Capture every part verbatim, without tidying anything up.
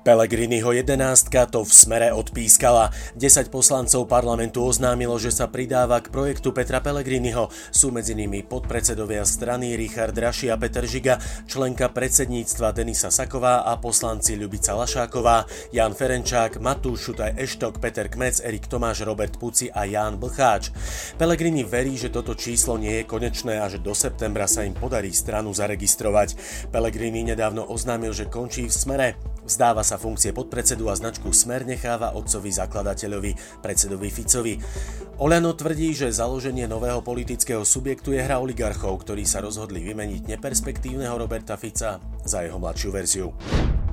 Pellegriniho jedenástka to v Smere odpískala. desať poslancov parlamentu oznámilo, že sa pridáva k projektu Petra Pellegriniho. Sú medzi nimi podpredsedovia strany Richard Raši a Peter Žiga, členka predsedníctva Denisa Saková a poslanci Ľubica Lašáková, Ján Ferenčák, Matúš Utaj Eštok, Peter Kmec, Erik Tomáš, Robert Puci a Ján Blcháč. Pellegrini verí, že toto číslo nie je konečné a že do septembra sa im podarí stranu zaregistrovať. Pellegrini nedávno oznámil, že končí v Smere. Vzdáva sa funkcie podpredsedu a značku Smer necháva otcovi zakladateľovi, predsedovi Ficovi. Oľano tvrdí, že založenie nového politického subjektu je hra oligarchov, ktorí sa rozhodli vymeniť neperspektívneho Roberta Fica za jeho mladšiu verziu.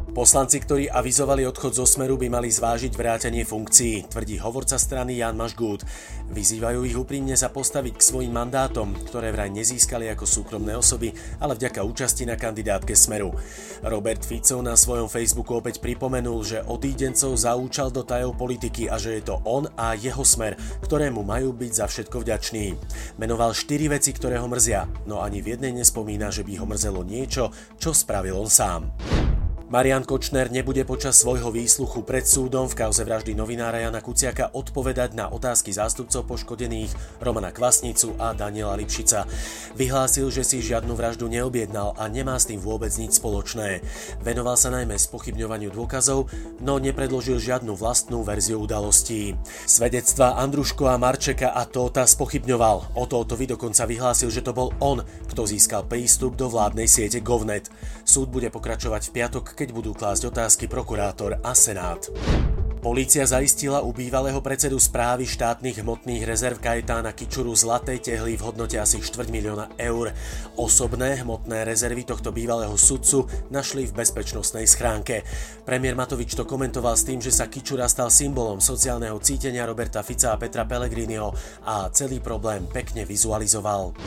Poslanci, ktorí avizovali odchod zo Smeru, by mali zvážiť vrátenie funkcií, tvrdí hovorca strany Jan Mašgút. Vyzývajú ich úprimne sa postaviť k svojim mandátom, ktoré vraj nezískali ako súkromné osoby, ale vďaka účasti na kandidátke Smeru. Robert Fico na svojom Facebooku opäť pripomenul, že odídencov zaúčal do tajov politiky a že je to on a jeho Smer, ktorému majú byť za všetko vďační. Menoval štyri veci, ktoré ho mrzia, no ani v jednej nespomína, že by ho mrzelo niečo, čo spravil on sám. Marian Kočner nebude počas svojho výsluchu pred súdom v kauze vraždy novinára Jana Kuciaka odpovedať na otázky zástupcov poškodených Romana Kvasnicu a Daniela Lipšica. Vyhlásil, že si žiadnu vraždu neobjednal a nemá s tým vôbec nič spoločné. Venoval sa najmä spochybňovaniu dôkazov, no nepredložil žiadnu vlastnú verziu udalostí. Svedectvá Andruško a Marčeka a Tóta spochybňoval. O Tótovi dokonca vyhlásil, že to bol on, kto získal prístup do vládnej siete Govnet. Súd bude pokračovať v piatok, keď budú klásť otázky prokurátor a senát. Polícia zaistila u bývalého predsedu správy štátnych hmotných rezerv Kajetána Kičuru zlaté tehly v hodnote asi štvrť milióna eur. Osobné hmotné rezervy tohto bývalého sudcu našli v bezpečnostnej schránke. Premiér Matovič to komentoval s tým, že sa Kičura stal symbolom sociálneho cítenia Roberta Fica a Petra Pellegriniho a celý problém pekne vizualizoval.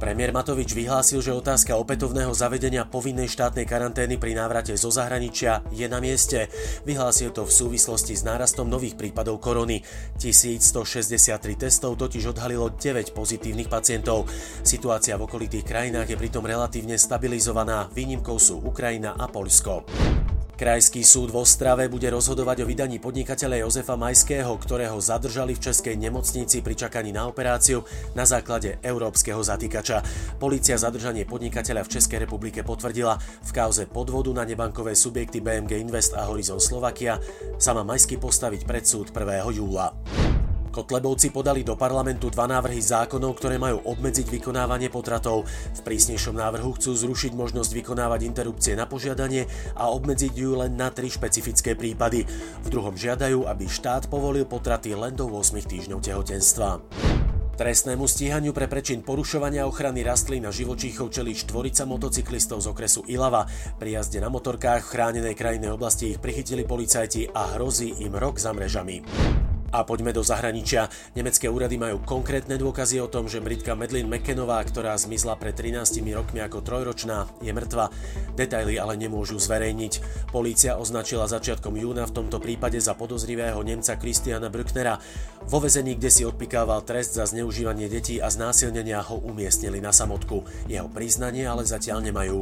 Premiér Matovič vyhlásil, že otázka opätovného zavedenia povinnej štátnej karantény pri návrate zo zahraničia je na mieste. Vyhlásil to v súvislosti s nárastom nových prípadov korony. tisícstošesťdesiattri testov totiž odhalilo deväť pozitívnych pacientov. Situácia v okolitých krajinách je pritom relatívne stabilizovaná. Výnimkou sú Ukrajina a Poľsko. Krajský súd v Ostrave bude rozhodovať o vydaní podnikateľa Jozefa Majského, ktorého zadržali v českej nemocnici pri čakaní na operáciu na základe európskeho zatýkača. Polícia zadržanie podnikateľa v Českej republike potvrdila. V kauze podvodu na nebankové subjekty bé em gé Invest a Horizon Slovakia sa má Majský postaviť pred súd prvého júla. Kotlebovci podali do parlamentu dva návrhy zákonov, ktoré majú obmedziť vykonávanie potratov. V prísnejšom návrhu chcú zrušiť možnosť vykonávať interrupcie na požiadanie a obmedziť ju len na tri špecifické prípady. V druhom žiadajú, aby štát povolil potraty len do osem týždňov tehotenstva. Trestnému stíhaniu pre prečin porušovania ochrany rastlín a živočíchov čelí štvorica motocyklistov z okresu Ilava. Pri jazde na motorkách v chránenej krajinnej oblasti ich prichytili policajti a hrozí im rok za mrežami. A poďme do zahraničia. Nemecké úrady majú konkrétne dôkazy o tom, že Britka Madeline Mekenová, ktorá zmizla pred trinástimi rokmi ako trojročná, je mŕtva. Detaily ale nemôžu zverejniť. Polícia označila začiatkom júna v tomto prípade za podozrivého Nemca Kristiana Brücknera. Vo väzení, kde si odpikával trest za zneužívanie detí a znásilnenia, ho umiestnili na samotku. Jeho priznanie ale zatiaľ nemajú.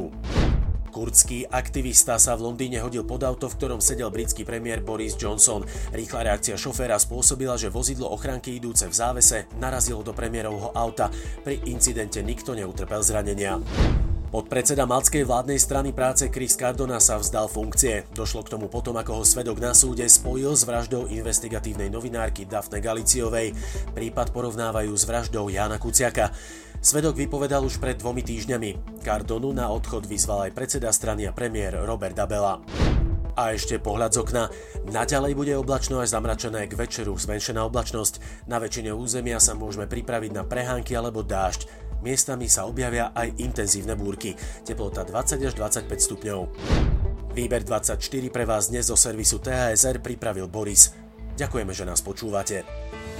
Kurdský aktivista sa v Londýne hodil pod auto, v ktorom sedel britský premiér Boris Johnson. Rýchla reakcia šoféra spôsobila, že vozidlo ochranky idúce v závese narazilo do premiérovho auta. Pri incidente nikto neutrpel zranenia. Podpredseda maltskej vládnej strany práce Chris Cardona sa vzdal funkcie. Došlo k tomu potom, ako ho svedok na súde spojil s vraždou investigatívnej novinárky Dafne Galiciovej. Prípad porovnávajú s vraždou Jana Kuciaka. Svedok vypovedal už pred dvomi týždňami. Cardonu na odchod vyzval aj predseda strany a premiér Robert Dabela. A ešte pohľad z okna. Naďalej bude oblačno až zamračené, k večeru zmenšená oblačnosť. Na väčšine územia sa môžeme pripraviť na prehánky alebo dážď. Miestami sa objavia aj intenzívne búrky. Teplota dvadsať až dvadsaťpäť stupňov. Výber dvadsaťštyri pre vás dnes zo servisu té há es er pripravil Boris. Ďakujeme, že nás počúvate.